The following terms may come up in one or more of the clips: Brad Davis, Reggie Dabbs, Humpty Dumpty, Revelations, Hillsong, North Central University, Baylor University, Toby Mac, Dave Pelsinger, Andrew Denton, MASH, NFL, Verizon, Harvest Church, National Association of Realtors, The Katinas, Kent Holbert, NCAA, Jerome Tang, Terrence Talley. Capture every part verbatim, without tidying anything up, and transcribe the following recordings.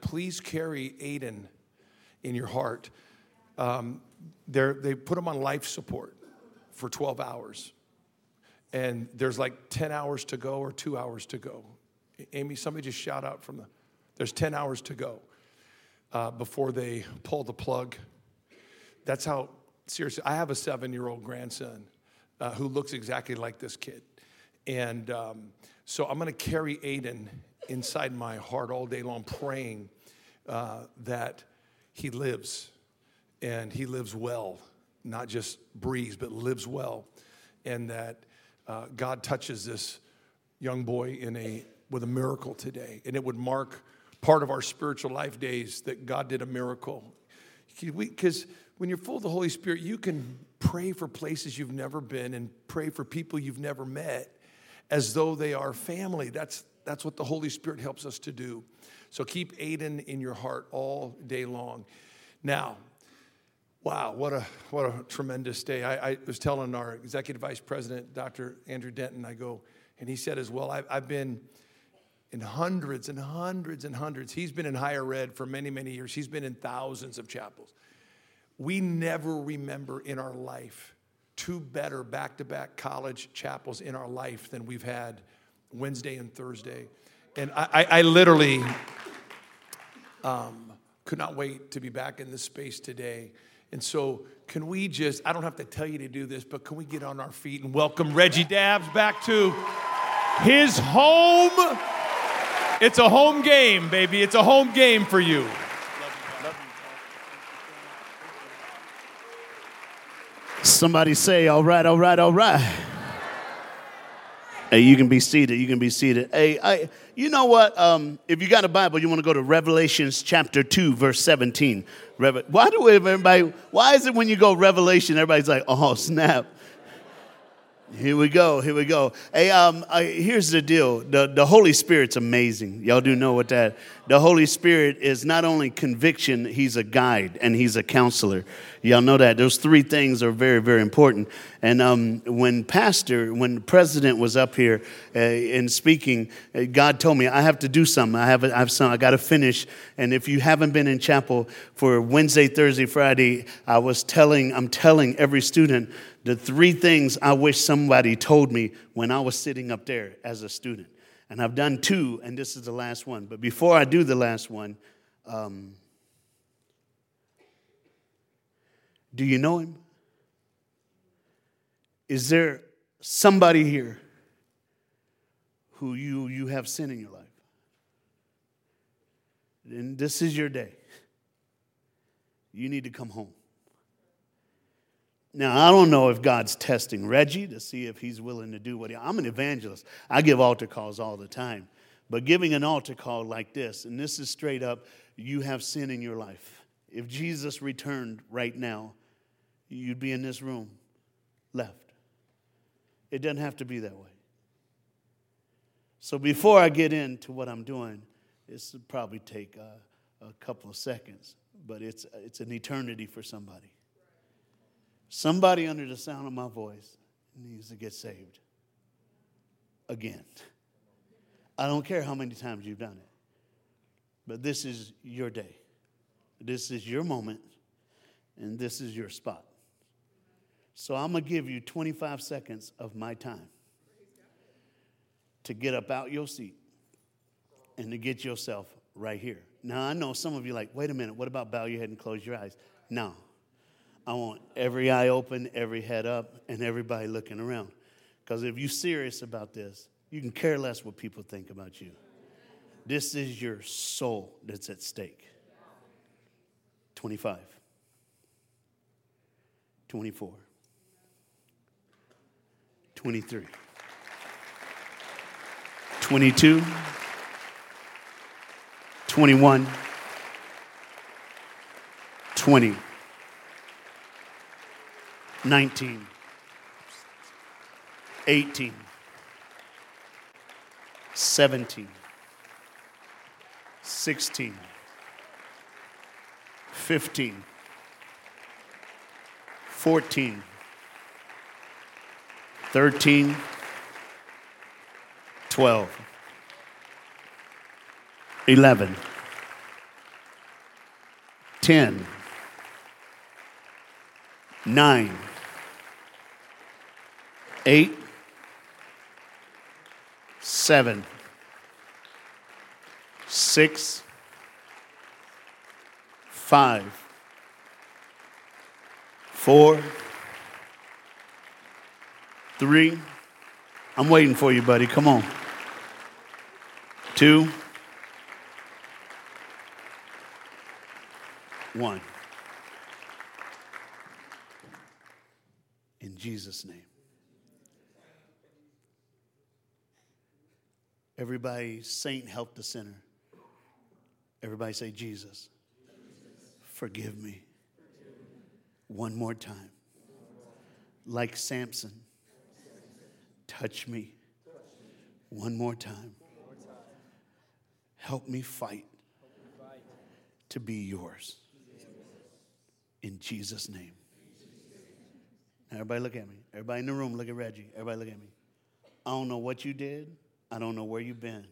Please carry Aiden in your heart. Um, they put him on life support for twelve hours. And there's like ten hours to go or two hours to go. Amy, somebody just shout out from the, there's ten hours to go uh, before they pull the plug. That's how, seriously, I have a seven-year-old grandson uh, who looks exactly like this kid. And um, so I'm going to carry Aiden inside my heart all day long, praying uh, that he lives and he lives well, not just breathes, but lives well, and that uh, God touches this young boy in a with a miracle today. And it would mark part of our spiritual life days that God did a miracle. Because when you're full of the Holy Spirit, you can pray for places you've never been and pray for people you've never met as though they are family. That's That's what the Holy Spirit helps us to do. So keep Aiden in your heart all day long. Now, wow, what a what a tremendous day. I, I was telling our executive vice president, Doctor Andrew Denton, I go, and he said as well, I've, I've been in hundreds and hundreds and hundreds. He's been in higher ed for many, many years. He's been in thousands of chapels. We never remember in our life two better back-to-back college chapels in our life than we've had Wednesday and Thursday. And I, I, I literally um, could not wait to be back in this space today. And so can we just, I don't have to tell you to do this, but can we get on our feet and welcome Reggie Dabbs back to his home? It's a home game, baby. It's a home game for you. Somebody say, all right, all right, all right. Hey, you can be seated. You can be seated. Hey, I, you know what? Um, if you got a Bible, you want to go to Revelations chapter two, verse seventeen. Reve- why do everybody? Why is it when you go Revelation, everybody's like, "Oh snap!" Here we go. Here we go. Hey, um, I, here's the deal. The the Holy Spirit's amazing. Y'all do know what that. The Holy Spirit is not only conviction; He's a guide and He's a counselor. Y'all know that. Those three things are very, very important. And um, when Pastor, when the president was up here uh, and speaking, uh, God told me I have to do something. I have, a, I have some. I got to finish. And if you haven't been in chapel for Wednesday, Thursday, Friday, I was telling, I'm telling every student the three things I wish somebody told me when I was sitting up there as a student. And I've done two, and this is the last one. But before I do the last one, um, do you know him? Is there somebody here who you, you have sin in your life? And this is your day. You need to come home. Now, I don't know if God's testing Reggie to see if he's willing to do what he... I'm an evangelist. I give altar calls all the time. But giving an altar call like this, and this is straight up, you have sin in your life. If Jesus returned right now, you'd be in this room, left. It doesn't have to be that way. So before I get into what I'm doing, this will probably take a, a couple of seconds, but it's it's an eternity for somebody. Somebody under the sound of my voice needs to get saved again. I don't care how many times you've done it, but this is your day. This is your moment, and this is your spot. So I'm going to give you twenty-five seconds of my time to get up out your seat and to get yourself right here. Now, I know some of you are like, wait a minute, what about bow your head and close your eyes? No. I want every eye open, every head up, and everybody looking around. Because if you're serious about this, you can care less what people think about you. This is your soul that's at stake. twenty-five. twenty-four. twenty-three. twenty-two. twenty-one. twenty. nineteen. eighteen. seventeen. sixteen. fifteen. fourteen. thirteen. twelve. eleven. ten, nine, eight, seven, six, five, four, three. I'm waiting for you, buddy. Come on. Two. One. In Jesus' name. Everybody, saint, help the sinner. Everybody say, Jesus, Jesus. Forgive me. Forgive me. One more time. One more time. Like Samson, Samson. Touch me. Touch me. One more time. One more time. Help me fight, help me fight. To be yours. In Jesus' name. Now everybody look at me. Everybody in the room, look at Reggie. Everybody look at me. I don't know what you did. I don't know where you've been.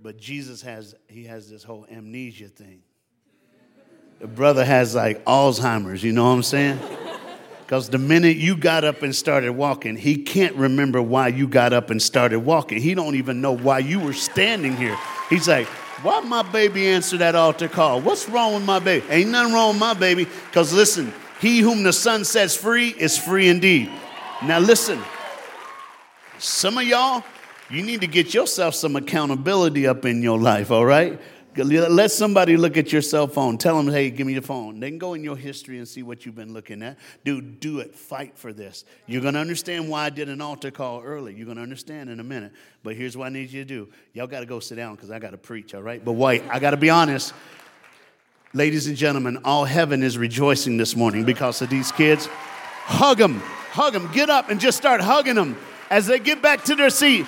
But Jesus has, he has this whole amnesia thing. The brother has like Alzheimer's, you know what I'm saying? Because the minute you got up and started walking, he can't remember why you got up and started walking. He don't even know why you were standing here. He's like, why my baby answer that altar call? What's wrong with my baby? Ain't nothing wrong with my baby. Because listen, he whom the Son sets free is free indeed. Now listen, some of y'all, you need to get yourself some accountability up in your life, all right? Let somebody look at your cell phone. Tell them, hey, give me your phone. They can go in your history and see what you've been looking at. Dude, do it. Fight for this. You're going to understand why I did an altar call early. You're going to understand in a minute. But here's what I need you to do. Y'all got to go sit down because I got to preach, all right? But wait, I got to be honest. Ladies and gentlemen, all heaven is rejoicing this morning because of these kids. Hug them. Hug them. Get up and just start hugging them as they get back to their seat.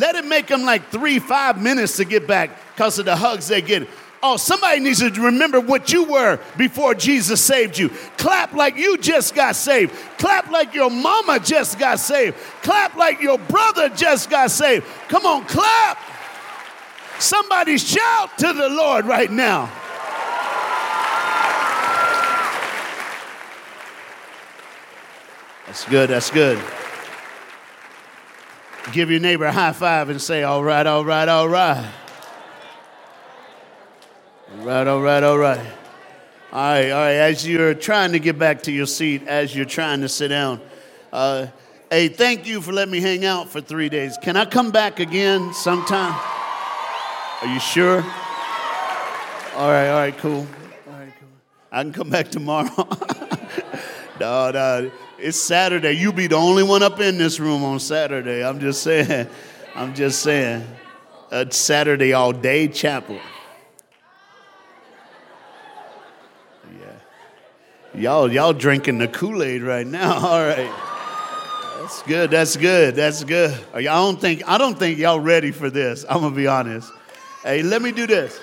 Let it make them like three, five minutes to get back because of the hugs they get. Oh, somebody needs to remember what you were before Jesus saved you. Clap like you just got saved. Clap like your mama just got saved. Clap like your brother just got saved. Come on, clap. Somebody shout to the Lord right now. That's good, that's good. Give your neighbor a high five and say, all right, all right, all right. All right, all right, all right. All right, all right. As you're trying to get back to your seat, as you're trying to sit down, uh, hey, thank you for letting me hang out for three days. Can I come back again sometime? Are you sure? All right, all right, cool. All right, cool. I can come back tomorrow. No, no. It's Saturday. You be the only one up in this room on Saturday. I'm just saying. I'm just saying. It's Saturday all day chapel. Yeah. Y'all, y'all drinking the Kool-Aid right now. All right. That's good. That's good. That's good. I don't think I don't think y'all ready for this. I'm gonna be honest. Hey, let me do this.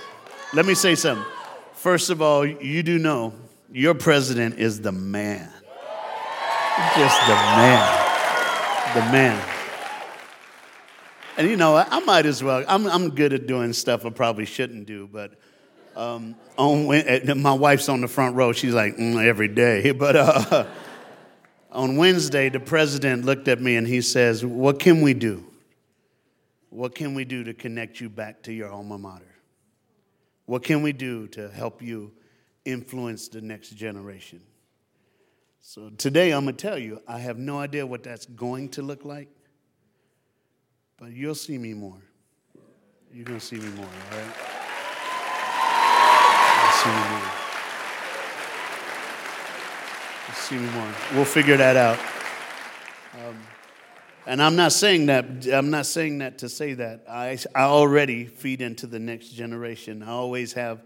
Let me say something. First of all, you do know your president is the man. Just the man, the man. And you know, I, I might as well, I'm I'm good at doing stuff I probably shouldn't do, but um, on my wife's on the front row, she's like, mm, every day. But uh, on Wednesday, the president looked at me and he says, what can we do? What can we do to connect you back to your alma mater? What can we do to help you influence the next generation? So today I'm going to tell you, I have no idea what that's going to look like, but you'll see me more. You're going to see me more, all right? You'll see me more. You'll see me more. We'll figure that out. Um, and I'm not saying that, I'm not saying that to say that. I, I already feed into the next generation. I always have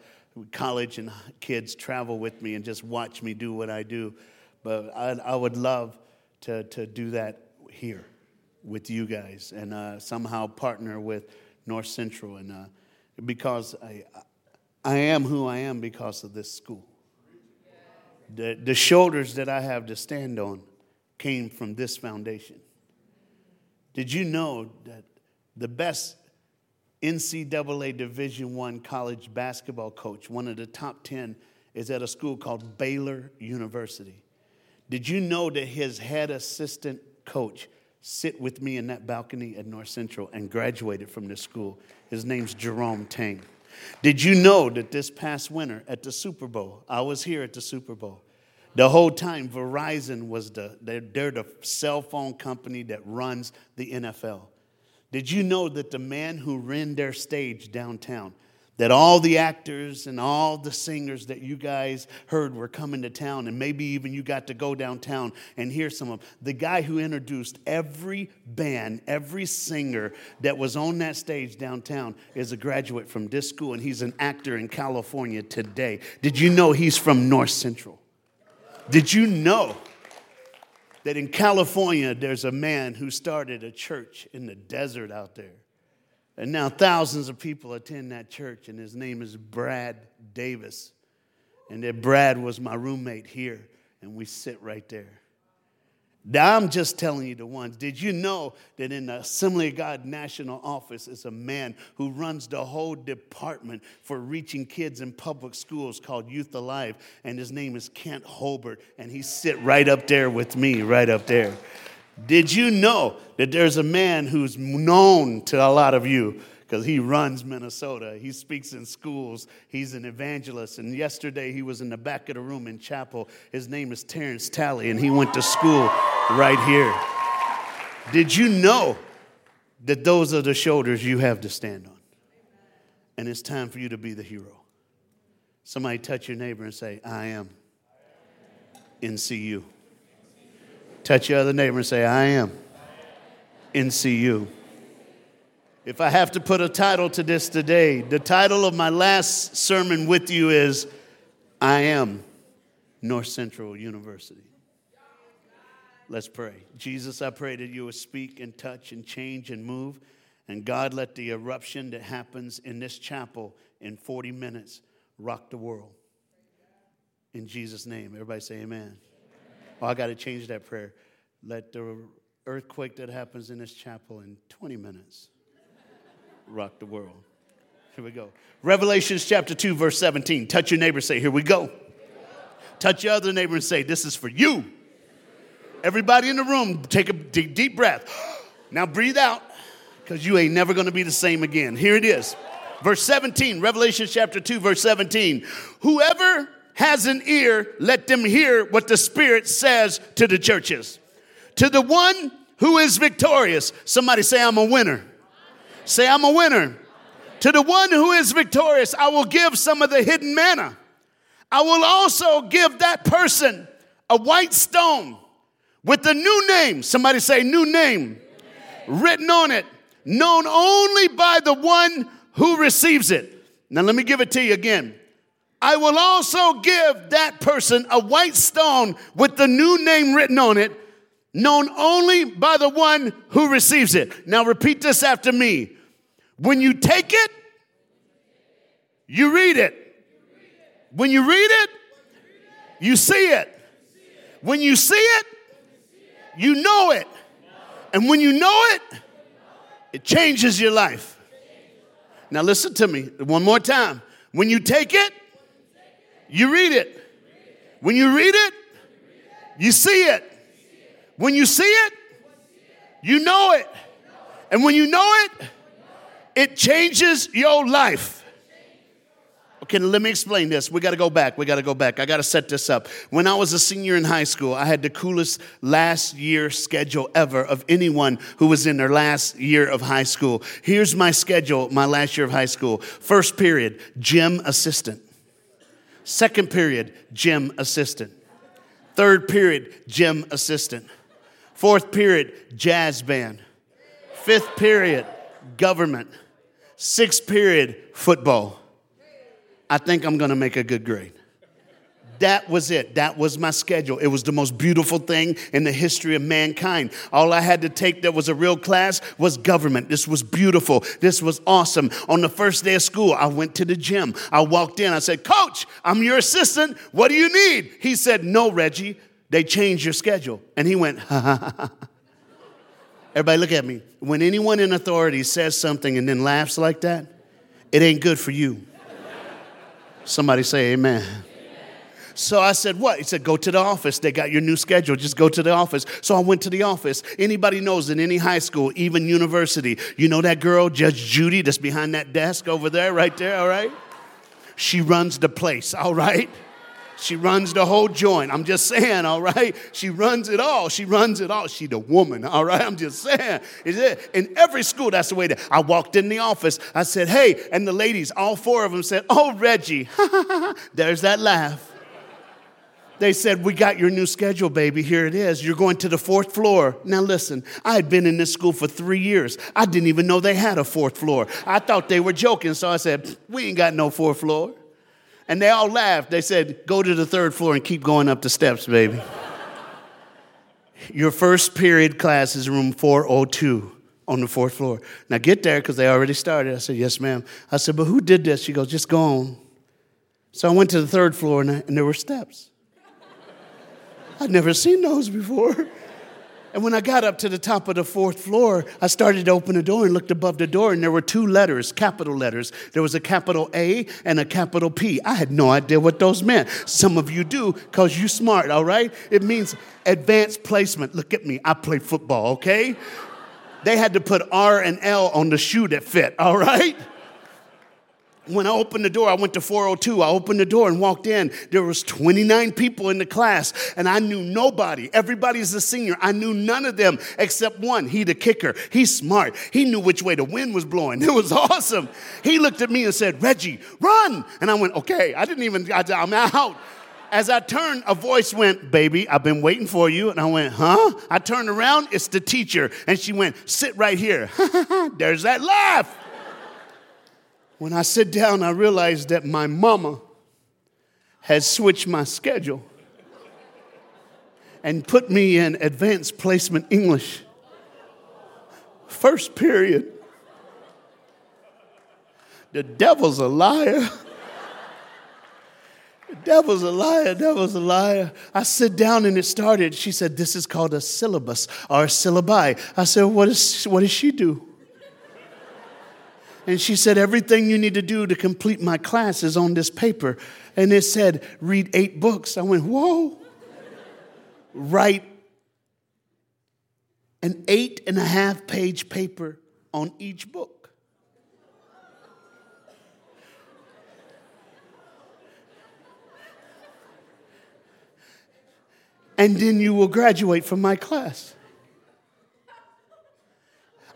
college and kids travel with me and just watch me do what I do. But I, I would love to, to do that here with you guys and uh, somehow partner with North Central. And uh, because I I am who I am because of this school. The, the shoulders that I have to stand on came from this foundation. Did you know that the best N C double A Division I college basketball coach, one of the top ten, is at a school called Baylor University. Did you know that his head assistant coach sit with me in that balcony at North Central and graduated from this school? His name's Jerome Tang. Did you know that this past winter at the Super Bowl, I was here at the Super Bowl, the whole time Verizon was the, they're, they're the cell phone company that runs the N F L. Did you know that the man who ran their stage downtown, that all the actors and all the singers that you guys heard were coming to town, and maybe even you got to go downtown and hear some of them, the guy who introduced every band, every singer that was on that stage downtown is a graduate from this school, and he's an actor in California today. Did you know he's from North Central? Did you know that in California, there's a man who started a church in the desert out there? And now thousands of people attend that church, and his name is Brad Davis. And that Brad was my roommate here, and we sit right there. Now, I'm just telling you the ones. Did you know that in the Assembly of God National Office is a man who runs the whole department for reaching kids in public schools called Youth Alive, and his name is Kent Holbert, and he sit right up there with me, right up there. Did you know that there's a man who's known to a lot of you because he runs Minnesota? He speaks in schools. He's an evangelist. And yesterday he was in the back of the room in chapel. His name is Terrence Talley, and he went to school right here. Did you know that those are the shoulders you have to stand on? And it's time for you to be the hero. Somebody touch your neighbor and say, I am N C U. Touch your other neighbor and say, I am N C U. If I have to put a title to this today, the title of my last sermon with you is, I am North Central University. Let's pray. Jesus, I pray that you would speak and touch and change and move. And God, let the eruption that happens in this chapel in forty minutes rock the world. In Jesus' name, everybody say amen. Oh, I got to change that prayer. Let the earthquake that happens in this chapel in twenty minutes rock the world. Here we go. Revelations chapter two, verse seventeen. Touch your neighbor and say, here we go. Touch your other neighbor and say, this is for you. Everybody in the room, take a deep, deep breath. Now breathe out, because you ain't never going to be the same again. Here it is. Verse seventeen, Revelations chapter two, verse seventeen. Whoever has an ear, let them hear what the Spirit says to the churches. To the one who is victorious. Somebody say, I'm a winner. Amen. Say, I'm a winner. Amen. To the one who is victorious, I will give some of the hidden manna. I will also give that person a white stone with a new name. Somebody say, new name. Amen. Written on it, known only by the one who receives it. Now let me give it to you again. I will also give that person a white stone with the new name written on it, known only by the one who receives it. Now repeat this after me. When you take it, you read it. When you read it, you see it. When you see it, you know it. And when you know it, it changes your life. Now listen to me one more time. When you take it, you read it. When you read it, you see it. When you see it, you know it. And when you know it, it changes your life. Okay, let me explain this. We got to go back. We got to go back. I got to set this up. When I was a senior in high school, I had the coolest last year schedule ever of anyone who was in their last year of high school. Here's my schedule, my last year of high school. First period, gym assistant. Second period, gym assistant. Third period, gym assistant. Fourth period, jazz band. Fifth period, government. Sixth period, football. I think I'm going to make a good grade. That was it. That was my schedule. It was the most beautiful thing in the history of mankind. All I had to take that was a real class was government. This was beautiful. This was awesome. On the first day of school, I went to the gym. I walked in. I said, Coach, I'm your assistant. What do you need? He said, no, Reggie, they changed your schedule. And he went, ha, ha, ha, ha. Everybody look at me. When anyone in authority says something and then laughs like that, it ain't good for you. Somebody say amen. Amen. So I said, what? He said, go to the office. They got your new schedule. Just go to the office. So I went to the office. Anybody knows in any high school, even university, you know that girl, Judge Judy, that's behind that desk over there, right there, all right? She runs the place, all right? She runs the whole joint. I'm just saying, all right? She runs it all. She runs it all. She the woman, all right? I'm just saying. Is it? In every school, that's the way that I walked in the office. I said, hey, and the ladies, all four of them said, oh, Reggie. There's that laugh. They said, we got your new schedule, baby. Here it is. You're going to the fourth floor. Now, listen, I had been in this school for three years. I didn't even know they had a fourth floor. I thought they were joking, so I said, we ain't got no fourth floor. And they all laughed. They said, go to the third floor and keep going up the steps, baby. Your first period class is room four oh two on the fourth floor. Now, get there, because they already started. I said, yes, ma'am. I said, but who did this? She goes, just go on. So I went to the third floor, and, I, and there were steps. I'd never seen those before. And when I got up to the top of the fourth floor, I started to open the door and looked above the door, and there were two letters, capital letters. There was a capital A and a capital P. I had no idea what those meant. Some of you do, because you smart, all right? It means advanced placement. Look at me. I play football, okay? They had to put R and L on the shoe that fit, all right? When I opened the door, I went to four oh two. I opened the door and walked in. There was twenty-nine people in the class, and I knew nobody. Everybody's a senior. I knew none of them except one. He the kicker. He's smart. He knew which way the wind was blowing. It was awesome. He looked at me and said, Reggie, run. And I went, okay. I didn't even, I, I'm out. As I turned, a voice went, baby, I've been waiting for you. And I went, huh? I turned around. It's the teacher. And she went, sit right here. There's that laugh. When I sit down, I realize that my mama has switched my schedule and put me in advanced placement English. First period. The devil's a liar. The devil's a liar, devil's a liar. I sit down and it started. She said, this is called a syllabus or a syllabi. I said, what, is, what does she do? And she said, everything you need to do to complete my class is on this paper. And it said, read eight books. I went, whoa. Write an eight and a half page paper on each book. And then you will graduate from my class.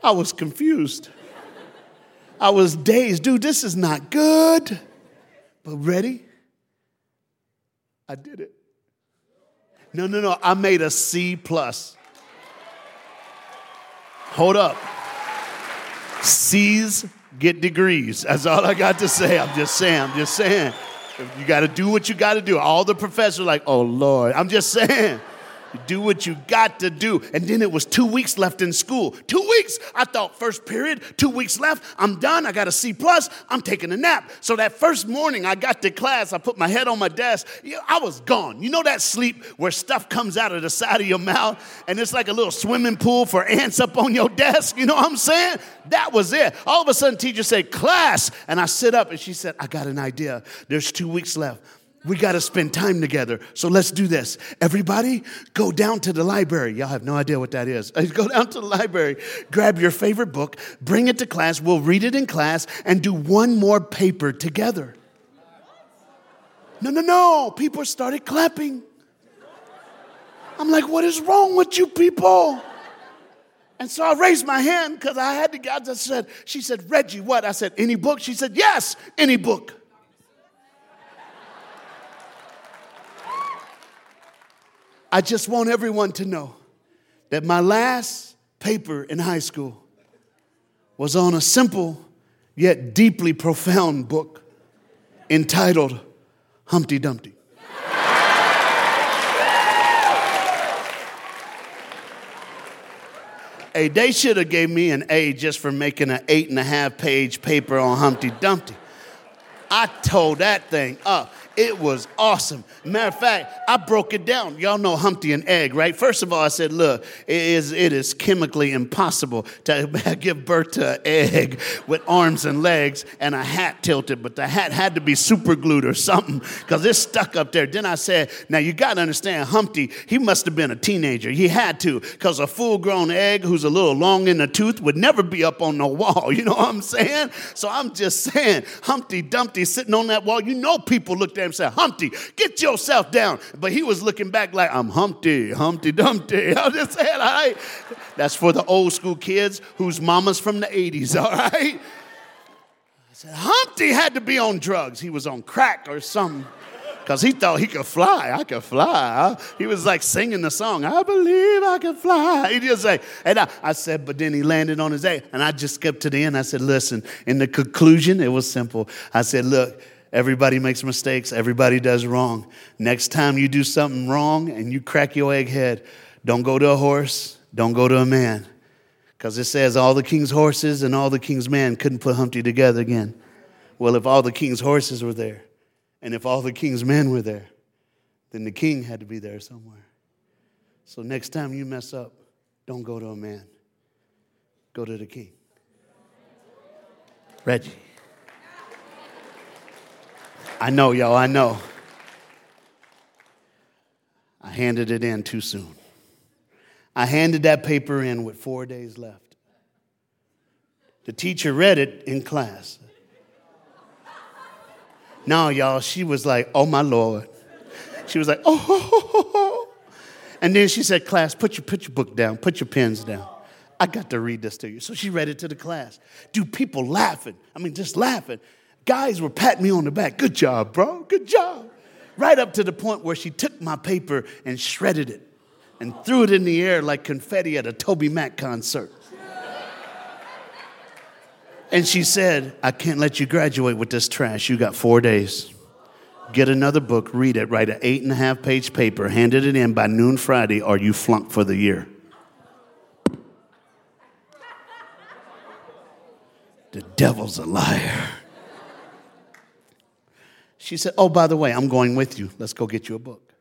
I was confused. I was dazed. Dude, this is not good. But ready? I did it. No, no, no. I made a C plus. Hold up. C's get degrees. That's all I got to say. I'm just saying. I'm just saying. You got to do what you got to do. All the professors are like, oh, Lord. I'm just saying. Do what you got to do. And then it was two weeks left in school. Two weeks. I thought first period, two weeks left. I'm done. I got a C plus. I'm taking a nap. So that first morning I got to class, I put my head on my desk. I was gone. You know that sleep where stuff comes out of the side of your mouth and it's like a little swimming pool for ants up on your desk. You know what I'm saying? That was it. All of a sudden teacher said, class. And I sit up and she said, I got an idea. There's two weeks left. We got to spend time together. So let's do this. Everybody, go down to the library. Y'all have no idea what that is. Go down to the library, grab your favorite book, bring it to class. We'll read it in class and do one more paper together. No, no, no. People started clapping. I'm like, what is wrong with you people? And so I raised my hand because I had to, I just said, she said, Reggie, what? I said, any book? She said, yes, any book. I just want everyone to know that my last paper in high school was on a simple yet deeply profound book entitled Humpty Dumpty. Hey, they should have gave me an A just for making an eight and a half page paper on Humpty Dumpty. I tore that thing up. It was awesome. Matter of fact, I broke it down. Y'all know Humpty and egg, right? First of all, I said, look, it is, it is chemically impossible to give birth to an egg with arms and legs and a hat tilted, but the hat had to be super glued or something because it's stuck up there. Then I said, now you got to understand Humpty, he must have been a teenager. He had to, because a full-grown egg who's a little long in the tooth would never be up on the wall. You know what I'm saying? So I'm just saying, Humpty Dumpty sitting on that wall, you know people looked at and said, Humpty, get yourself down. But he was looking back like, I'm Humpty, Humpty Dumpty. I'm just saying, all right? That's for the old school kids whose mama's from the eighties, all right? I said, Humpty had to be on drugs. He was on crack or something. Because he thought he could fly. I could fly. He was like singing the song, I believe I can fly. He just like, and I, I said, but then he landed on his egg. And I just skipped to the end. I said, listen, in the conclusion, it was simple. I said, look, everybody makes mistakes. Everybody does wrong. Next time you do something wrong and you crack your egg head, don't go to a horse. Don't go to a man. Because it says all the king's horses and all the king's men couldn't put Humpty together again. Well, if all the king's horses were there and if all the king's men were there, then the king had to be there somewhere. So next time you mess up, don't go to a man. Go to the king. Reggie. I know, y'all, I know. I handed it in too soon. I handed that paper in with four days left. The teacher read it in class. Now, y'all, she was like, oh, my Lord. She was like, oh, ho, ho, ho. And then she said, class, put your, put your book down. Put your pens down. I got to read this to you. So she read it to the class. Dude, people laughing. I mean, just laughing. Guys were patting me on the back. Good job, bro. Good job. Right up to the point where she took my paper and shredded it and threw it in the air like confetti at a Toby Mac concert. And she said, I can't let you graduate with this trash. You got four days. Get another book, read it, write an eight and a half page paper, handed it in by noon Friday, or you flunk for the year. The devil's a liar. She said, oh, by the way, I'm going with you. Let's go get you a book.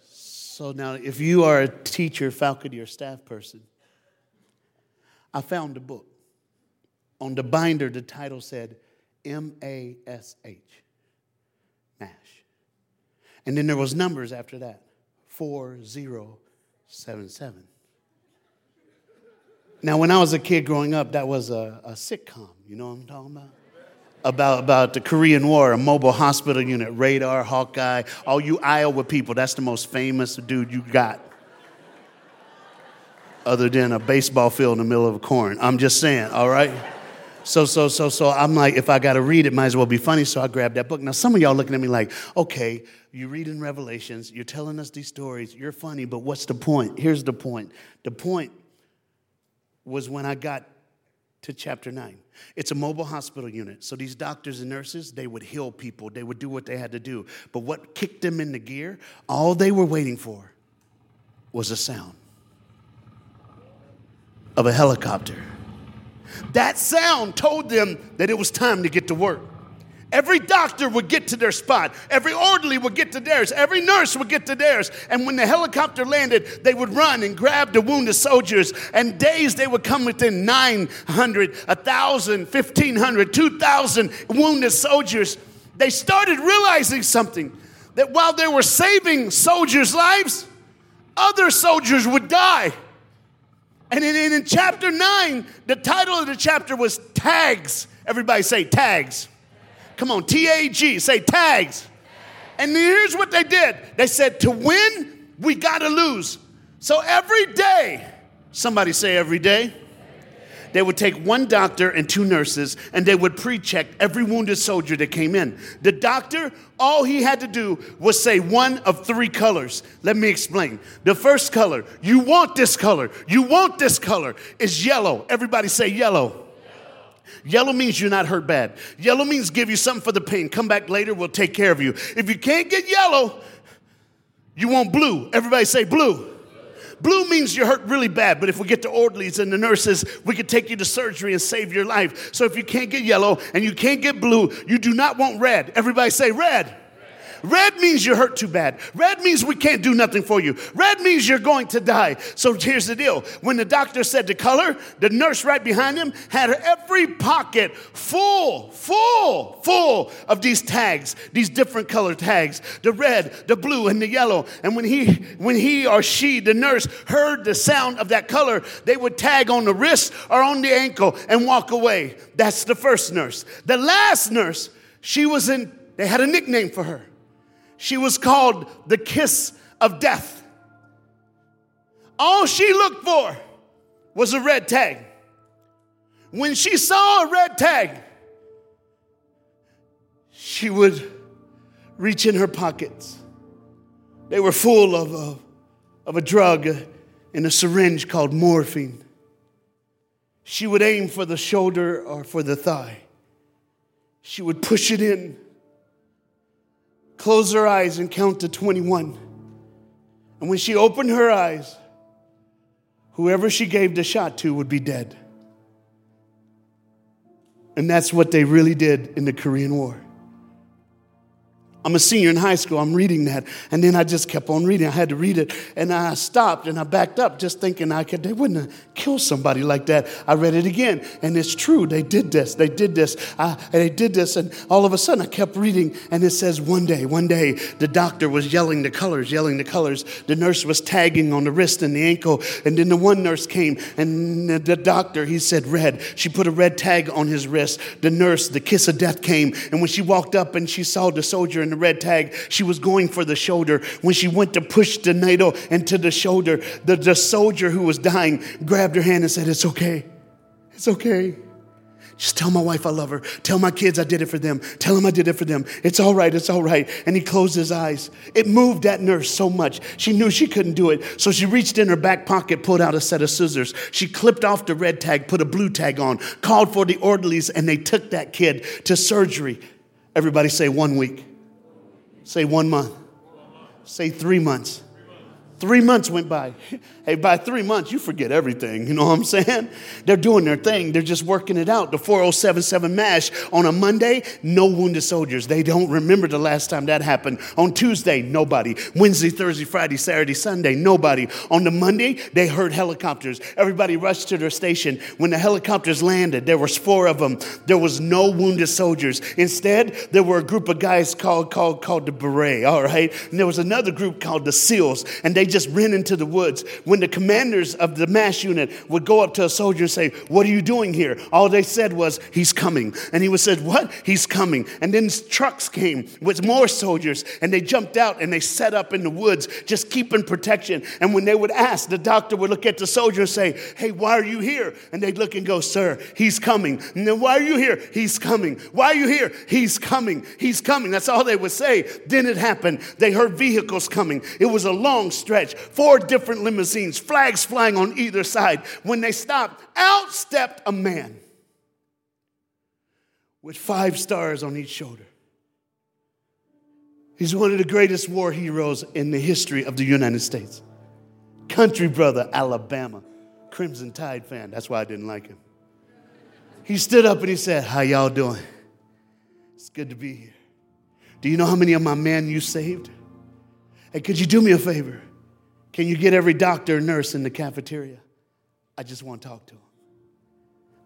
So now if you are a teacher, faculty, or staff person, I found a book. On the binder, the title said M A S H, MASH. And then there was numbers after that, four zero seven seven. Now, when I was a kid growing up, that was a, a sitcom. You know what I'm talking about? About, about the Korean War, a mobile hospital unit, Radar, Hawkeye, all you Iowa people, that's the most famous dude you got. Other than a baseball field in the middle of a corn. I'm just saying, all right? So, so, so, so I'm like, if I got to read it, might as well be funny, so I grabbed that book. Now, some of y'all looking at me like, okay, you read in Revelations, you're telling us these stories, you're funny, but what's the point? Here's the point. The point was when I got to chapter nine. It's a mobile hospital unit. So these doctors and nurses, they would heal people. They would do what they had to do. But what kicked them into gear, all they were waiting for was a sound of a helicopter. That sound told them that it was time to get to work. Every doctor would get to their spot. Every orderly would get to theirs. Every nurse would get to theirs. And when the helicopter landed, they would run and grab the wounded soldiers. And days they would come within nine hundred, one thousand, fifteen hundred, two thousand wounded soldiers. They started realizing something, that while they were saving soldiers' lives, other soldiers would die. And in, in chapter nine, the title of the chapter was Tags. Everybody say tags. Come on, T A G, say tags. tags. And here's what they did. They said, to win, we got to lose. So every day, somebody say every day. every day, they would take one doctor and two nurses, and they would pre-check every wounded soldier that came in. The doctor, all he had to do was say one of three colors. Let me explain. The first color, you want this color, you want this color, is yellow. Everybody say yellow. Yellow means you're not hurt bad. Yellow means give you something for the pain. Come back later, we'll take care of you. If you can't get yellow, you want blue. Everybody say blue. Blue means you're hurt really bad, but if we get the orderlies and the nurses, we could take you to surgery and save your life. So if you can't get yellow and you can't get blue, you do not want red. Everybody say red. Red, red means you're hurt too bad. Red means we can't do nothing for you. Red means you're going to die. So here's the deal. When the doctor said the color, the nurse right behind him had every pocket full, full, full of these tags, these different color tags, the red, the blue, and the yellow. And when he, when he or she, the nurse, heard the sound of that color, they would tag on the wrist or on the ankle and walk away. That's the first nurse. The last nurse, she was in, they had a nickname for her. She was called the kiss of death. All she looked for was a red tag. When she saw a red tag, she would reach in her pockets. They were full of a, of a drug in a syringe called morphine. She would aim for the shoulder or for the thigh. She would push it in. Close her eyes and count to twenty-one. And when she opened her eyes, whoever she gave the shot to would be dead. And that's what they really did in the Korean War. I'm a senior in high school. I'm reading that. And then I just kept on reading. I had to read it. And I stopped and I backed up just thinking I could. They wouldn't have killed somebody like that. I read it again. And it's true. They did this. They did this. I, they did this. And all of a sudden I kept reading. And it says one day, one day, the doctor was yelling the colors, yelling the colors. The nurse was tagging on the wrist and the ankle. And then the one nurse came. And the doctor, he said red. She put a red tag on his wrist. The nurse, the kiss of death came. And when she walked up and she saw the soldier in the red tag, she was going for the shoulder. When she went to push the needle into the shoulder, the, the soldier who was dying grabbed her hand and said, "It's okay. It's okay. Just tell my wife I love her. Tell my kids I did it for them. Tell them I did it for them. It's all right. It's all right." And he closed his eyes. It moved that nurse so much. She knew she couldn't do it. So she reached in her back pocket, pulled out a set of scissors. She clipped off the red tag, put a blue tag on, called for the orderlies, and they took that kid to surgery. Everybody say one week. Say one month. Say three months. Three months went by. Hey, by three months, you forget everything. You know what I'm saying? They're doing their thing. They're just working it out. The four oh seven seven MASH on a Monday, no wounded soldiers. They don't remember the last time that happened. On Tuesday, nobody. Wednesday, Thursday, Friday, Saturday, Sunday, nobody. On the Monday, they heard helicopters. Everybody rushed to their station. When the helicopters landed, there was four of them. There was no wounded soldiers. Instead, there were a group of guys called called called the Beret, all right? And there was another group called the SEALs, and they just ran into the woods. When the commanders of the MASH unit would go up to a soldier and say, "What are you doing here?" all they said was, "He's coming." And he would say, "What? He's coming." And then trucks came with more soldiers, and they jumped out and they set up in the woods, just keeping protection. And when they would ask, the doctor would look at the soldier and say, "Hey, why are you here?" And they'd look and go, "Sir, he's coming." And then, "Why are you here?" "He's coming." "Why are you here?" "He's coming. He's coming." That's all they would say. Then it happened. They heard vehicles coming. It was a long stretch. Four different limousines, flags flying on either side. When they stopped, out stepped a man with five stars on each shoulder. He's one of the greatest war heroes in the history of the United States. Country brother, Alabama, Crimson Tide fan. That's why I didn't like him. He stood up and he said, "How y'all doing? It's good to be here. Do you know how many of my men you saved? Hey, could you do me a favor? Can you get every doctor and nurse in the cafeteria? I just want to talk to them.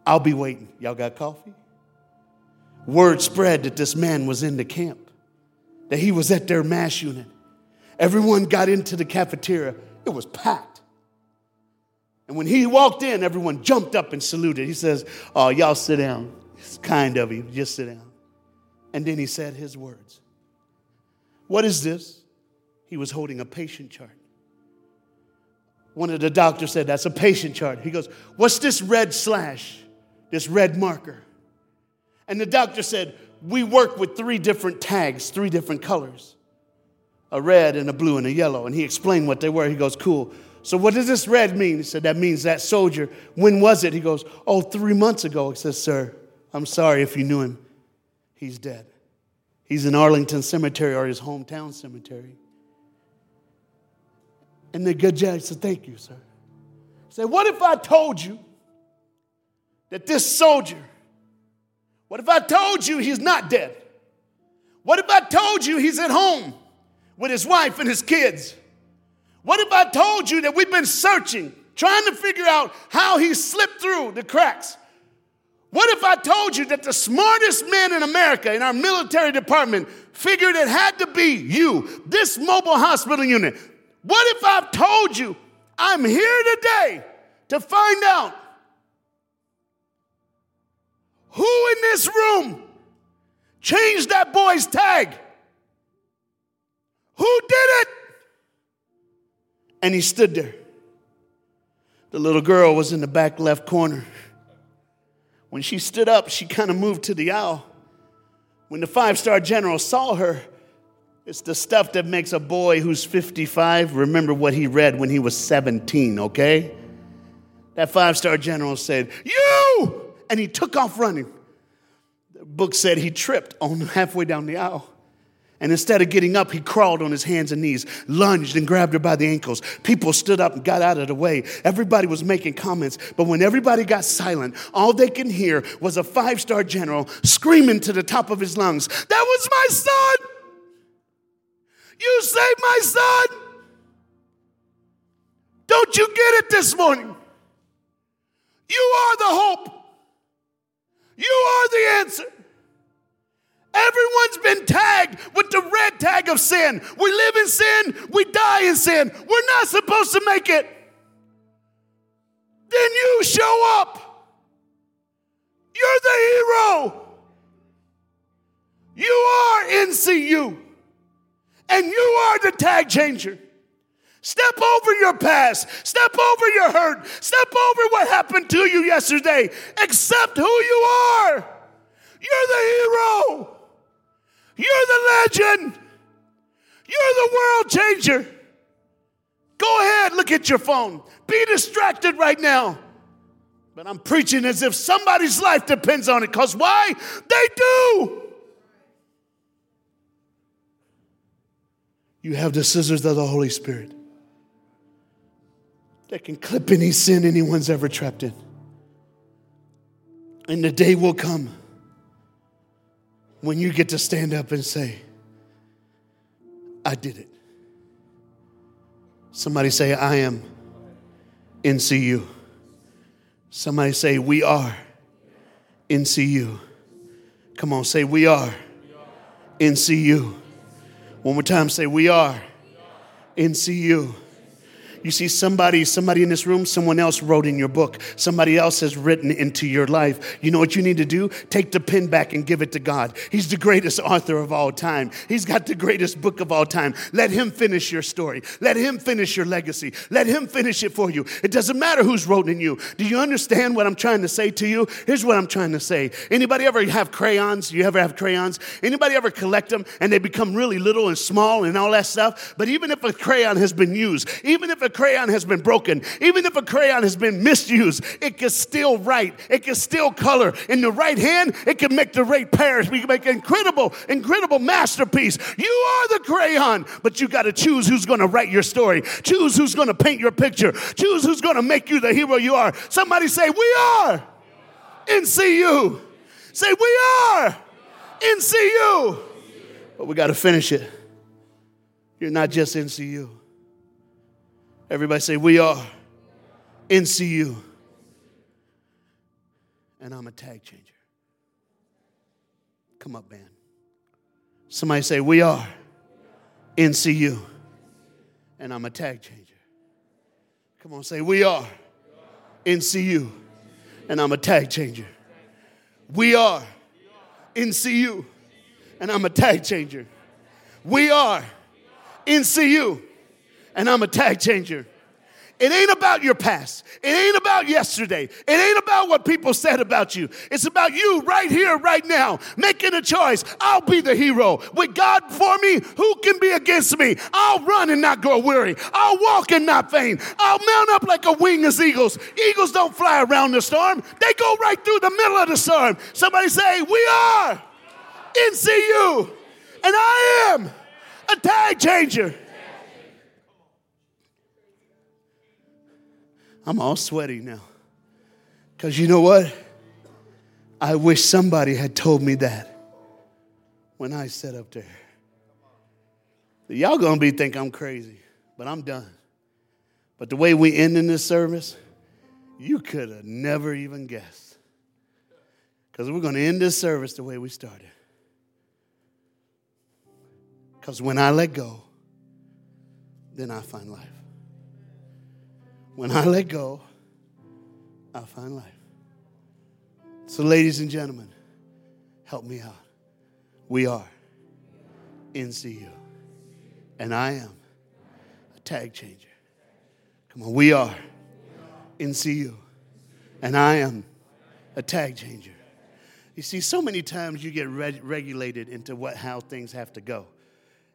I'll be waiting." Y'all got coffee? Word spread that this man was in the camp, that he was at their MASH unit. Everyone got into the cafeteria. It was packed. And when he walked in, everyone jumped up and saluted. He says, "Oh, y'all sit down. It's kind of you. Just sit down." And then he said his words. "What is this?" He was holding a patient chart. One of the doctors said, "That's a patient chart." He goes, "What's this red slash, this red marker?" And the doctor said, "We work with three different tags, three different colors, a red and a blue and a yellow." And he explained what they were. He goes, "Cool. So what does this red mean?" He said, "That means that soldier. When was it?" He goes, "Oh, three months ago." He says, "Sir, I'm sorry if you knew him. He's dead. He's in Arlington Cemetery or his hometown cemetery." And the good judge said, thank you, sir. He said, what if I told you that this soldier, what if I told you he's not dead? What if I told you he's at home with his wife and his kids? What if I told you that we've been searching, trying to figure out how he slipped through the cracks? What if I told you that the smartest man in America in our military department figured it had to be you, this mobile hospital unit? What if I've told you I'm here today to find out who in this room changed that boy's tag? Who did it? And he stood there. The little girl was in the back left corner. When she stood up, she kind of moved to the aisle. When the five-star general saw her, it's the stuff that makes a boy who's fifty-five remember what he read when he was seventeen, okay? That five-star general said, you! And he took off running. The book said he tripped on halfway down the aisle. And instead of getting up, he crawled on his hands and knees, lunged and grabbed her by the ankles. People stood up and got out of the way. Everybody was making comments. But when everybody got silent, all they could hear was a five-star general screaming to the top of his lungs, that was my son! You saved my son! Don't you get it this morning? You are the hope. You are the answer. Everyone's been tagged with the red tag of sin. We live in sin. We die in sin. We're not supposed to make it. Then you show up. You're the hero. You are N C U. And you are the tag changer. Step over your past. Step over your hurt. Step over what happened to you yesterday. Accept who you are. You're the hero. You're the legend. You're the world changer. Go ahead, look at your phone. Be distracted right now. But I'm preaching as if somebody's life depends on it. Because why? They do. You have the scissors of the Holy Spirit that can clip any sin anyone's ever trapped in. And the day will come when you get to stand up and say, I did it. Somebody say, I am N C U. Somebody say, we are N C U. Come on, say, we are N C U. One more time, say, we are N C U. You see, somebody, somebody in this room, someone else wrote in your book. Somebody else has written into your life. You know what you need to do? Take the pen back and give it to God. He's the greatest author of all time. He's got the greatest book of all time. Let him finish your story. Let him finish your legacy. Let him finish it for you. It doesn't matter who's wrote in you. Do you understand what I'm trying to say to you? Here's what I'm trying to say. Anybody ever have crayons? You ever have crayons? Anybody ever collect them and they become really little and small and all that stuff? But even if a crayon has been used, even if a A crayon has been broken, even if a crayon has been misused, it can still write, it can still color. In the right hand, it can make the right pairs. We can make an incredible, incredible masterpiece. You are the crayon, but you got to choose who's going to write your story. Choose who's going to paint your picture. Choose who's going to make you the hero you are. Somebody say, we are N C U. Say, we are N C U. But we got to finish it. You're not just N C U. Everybody say, we are N C U. And I'm a tag changer. Come up, man. Somebody say, we are N C U. And I'm a tag changer. Come on, say, we are N C U. And I'm a tag changer. We are N C U. And I'm a tag changer. We are N C U. And I'm a tag changer. It ain't about your past. It ain't about yesterday. It ain't about what people said about you. It's about you right here, right now, making a choice. I'll be the hero. With God for me, who can be against me? I'll run and not grow weary. I'll walk and not faint. I'll mount up like a wing as eagles. Eagles don't fly around the storm. They go right through the middle of the storm. Somebody say, we are N C U. And I am a tag changer. I'm all sweaty now. Because you know what? I wish somebody had told me that when I sat up there. Y'all going to be think I'm crazy, but I'm done. But the way we end in this service, you could have never even guessed. Because we're going to end this service the way we started. Because when I let go, then I find life. When I let go, I find life. So ladies and gentlemen, help me out. We are N C U. And I am a tag changer. Come on, we are N C U. And I am a tag changer. You see, so many times you get reg- regulated into what how things have to go.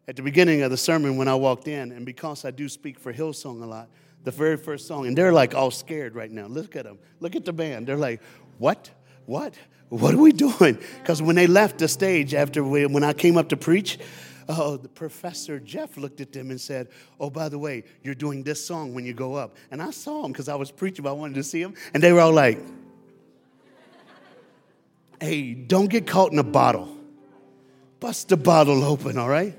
At the beginning of the sermon when I walked in, and because I do speak for Hillsong a lot, the very first song, and they're like all scared right now. Look at them. Look at the band. They're like, what? What? What are we doing? Because when they left the stage after we, when I came up to preach, oh, the Professor Jeff looked at them and said, oh, by the way, you're doing this song when you go up. And I saw them because I was preaching, but I wanted to see them. And they were all like, hey, don't get caught in a bottle. Bust the bottle open, all right?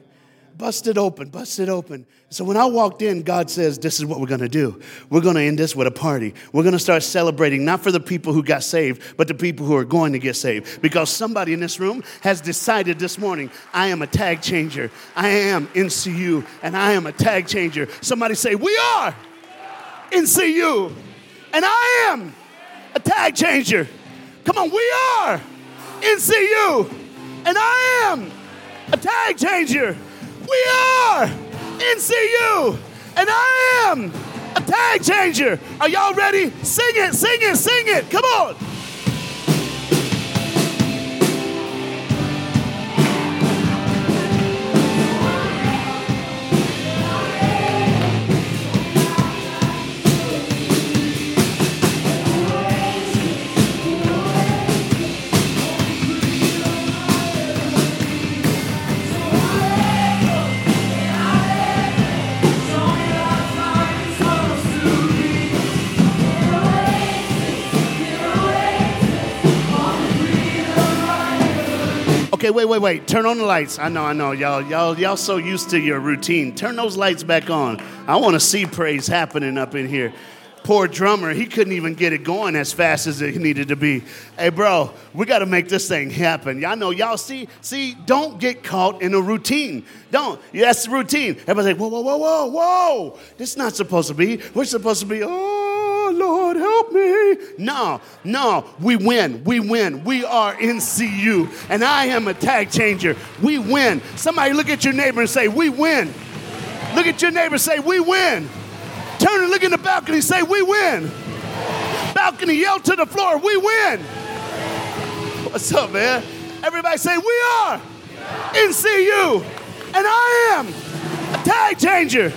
Bust it open, bust it open. So when I walked in, God says, this is what we're going to do. We're going to end this with a party. We're going to start celebrating, not for the people who got saved, but the people who are going to get saved. Because somebody in this room has decided this morning, I am a tag changer. I am N C U, and I am a tag changer. Somebody say, we are N C U, and I am a tag changer. Come on, we are N C U, and I am a tag changer. We are N C U, and I am a tag changer. Are y'all ready? Sing it, sing it, sing it. Come on. Okay, wait, wait, wait. Turn on the lights. I know, I know. Y'all, y'all, y'all so used to your routine. Turn those lights back on. I want to see praise happening up in here. Poor drummer, he couldn't even get it going as fast as it needed to be. Hey, bro, we got to make this thing happen. Y'all know, y'all see, see, don't get caught in a routine. Don't. Yeah, that's the routine. Everybody's like, whoa, whoa, whoa, whoa, whoa. This is not supposed to be. We're supposed to be, oh, Lord, help me. No, no, we win. We win. We are N C U, and I am a tag changer. We win. Somebody look at your neighbor and say, we win. Look at your neighbor and say, we win. Turn and look in the balcony and say, we win. Balcony, yell to the floor, we win. What's up, man? Everybody say, we are N C U, and I am a tag changer.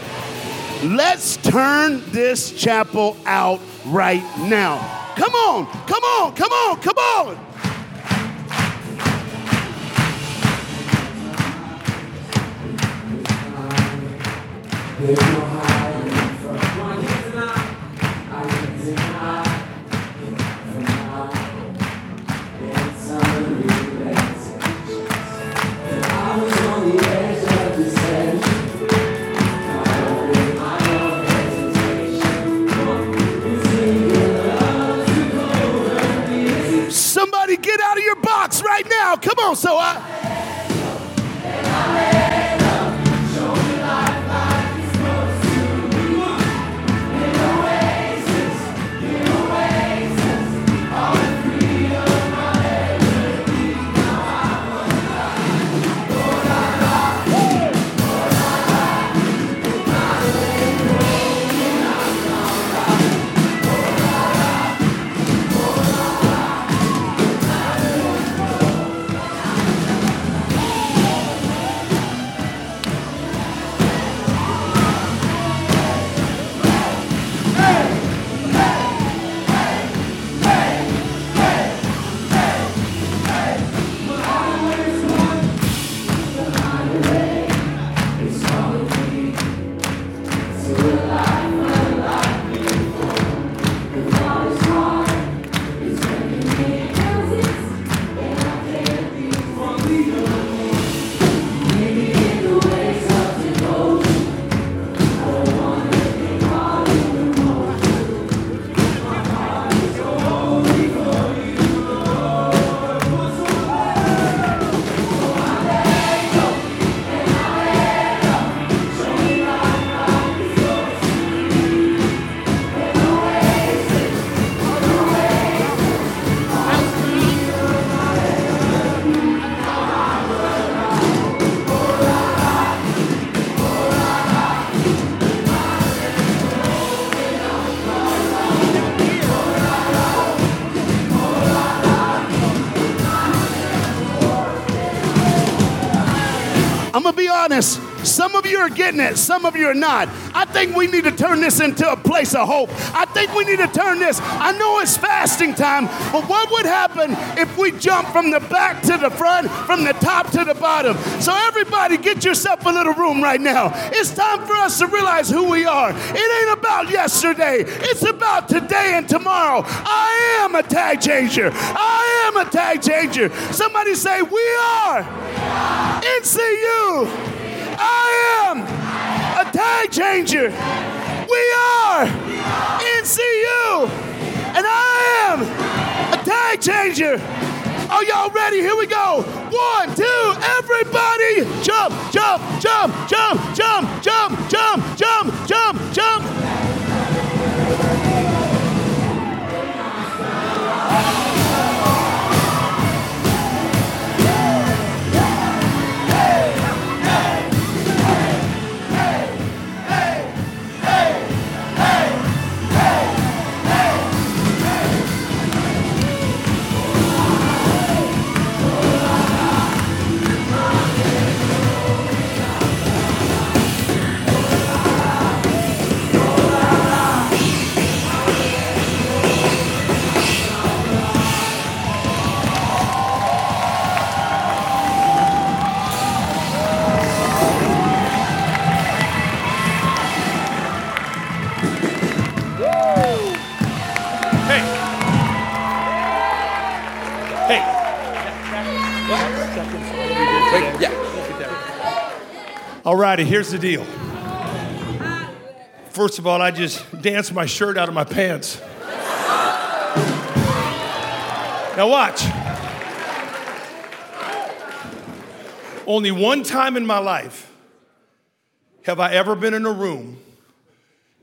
Let's turn this chapel out right now. Come on, come on, come on, come on. There's no hiding from one is an eye, I can see an eye, it's an eye, it's unrelenting. And I was on the edge of deception, covering my own hesitation, wanting love to go over me. Somebody get out of your box right now. Come on, so I... I'm going to be honest. Some of you are getting it. Some of you are not. I think we need to turn this into a place of hope. I think we need to turn this. I know it's fasting time, but what would happen if we jump from the back to the front, from the top to the bottom? So everybody get yourself a little room right now. It's time for us to realize who we are. It ain't about yesterday. It's about today and tomorrow. I am a tag changer. I am a tag changer. Somebody say, we are. N C U. I am a tag changer. We are N C U, and I am a tag changer. Are y'all ready? Here we go. One, two, everybody jump, jump, jump, jump, jump, jump, jump, jump, jump, jump. Alrighty, here's the deal. First of all, I just danced my shirt out of my pants. Now watch. Only one time in my life have I ever been in a room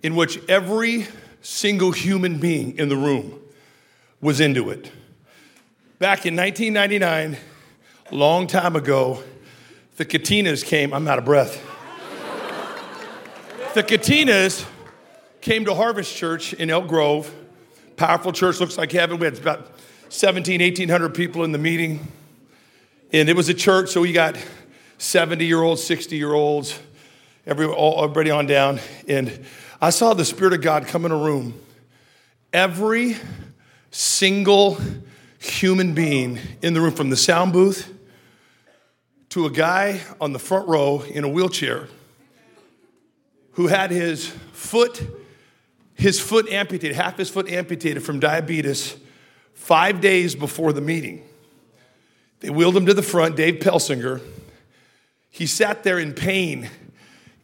in which every single human being in the room was into it. Back in nineteen ninety-nine, a long time ago, the Katinas came, I'm out of breath. The Katinas came to Harvest Church in Elk Grove. Powerful church, looks like heaven. We had about seventeen, eighteen hundred people in the meeting. And it was a church, so we got seventy-year-olds, sixty-year-olds, every, all, everybody on down. And I saw the Spirit of God come in a room. Every single human being in the room, from the sound booth to a guy on the front row in a wheelchair who had his foot, his foot amputated, half his foot amputated from diabetes five days before the meeting. They wheeled him to the front, Dave Pelsinger. He sat there in pain,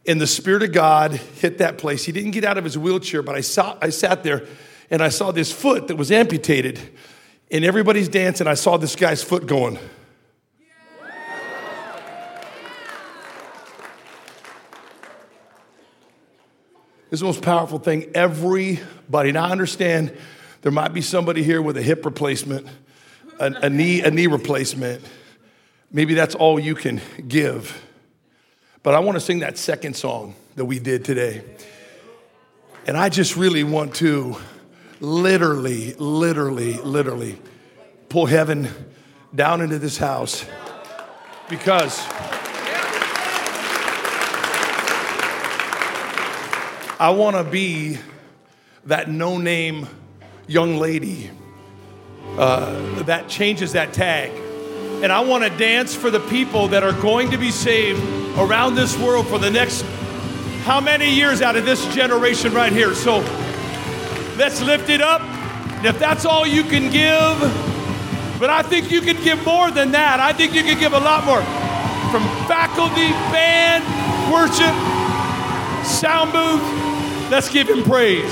and the Spirit of God hit that place. He didn't get out of his wheelchair, but I saw, I sat there, and I saw this foot that was amputated, and everybody's dancing. I saw this guy's foot going. It's the most powerful thing. Everybody. Now, I understand there might be somebody here with a hip replacement, a, a knee, a knee replacement. Maybe that's all you can give. But I want to sing that second song that we did today. And I just really want to literally, literally, literally pull heaven down into this house, because I want to be that no-name young lady uh, that changes that tag. And I want to dance for the people that are going to be saved around this world for the next how many years out of this generation right here. So let's lift it up. And if that's all you can give, but I think you can give more than that. I think you can give a lot more. From faculty, band, worship, sound booth. Let's give him praise.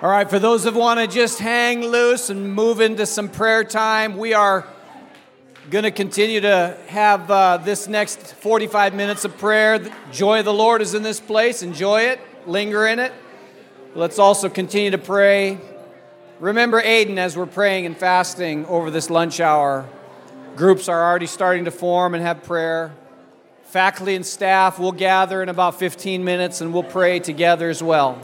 All right, for those that want to just hang loose and move into some prayer time, we are going to continue to have uh, this next forty-five minutes of prayer. The joy of the Lord is in this place. Enjoy it. Linger in it. Let's also continue to pray. Remember Aiden as we're praying and fasting over this lunch hour. Groups are already starting to form and have prayer. Faculty and staff will gather in about fifteen minutes, and we'll pray together as well.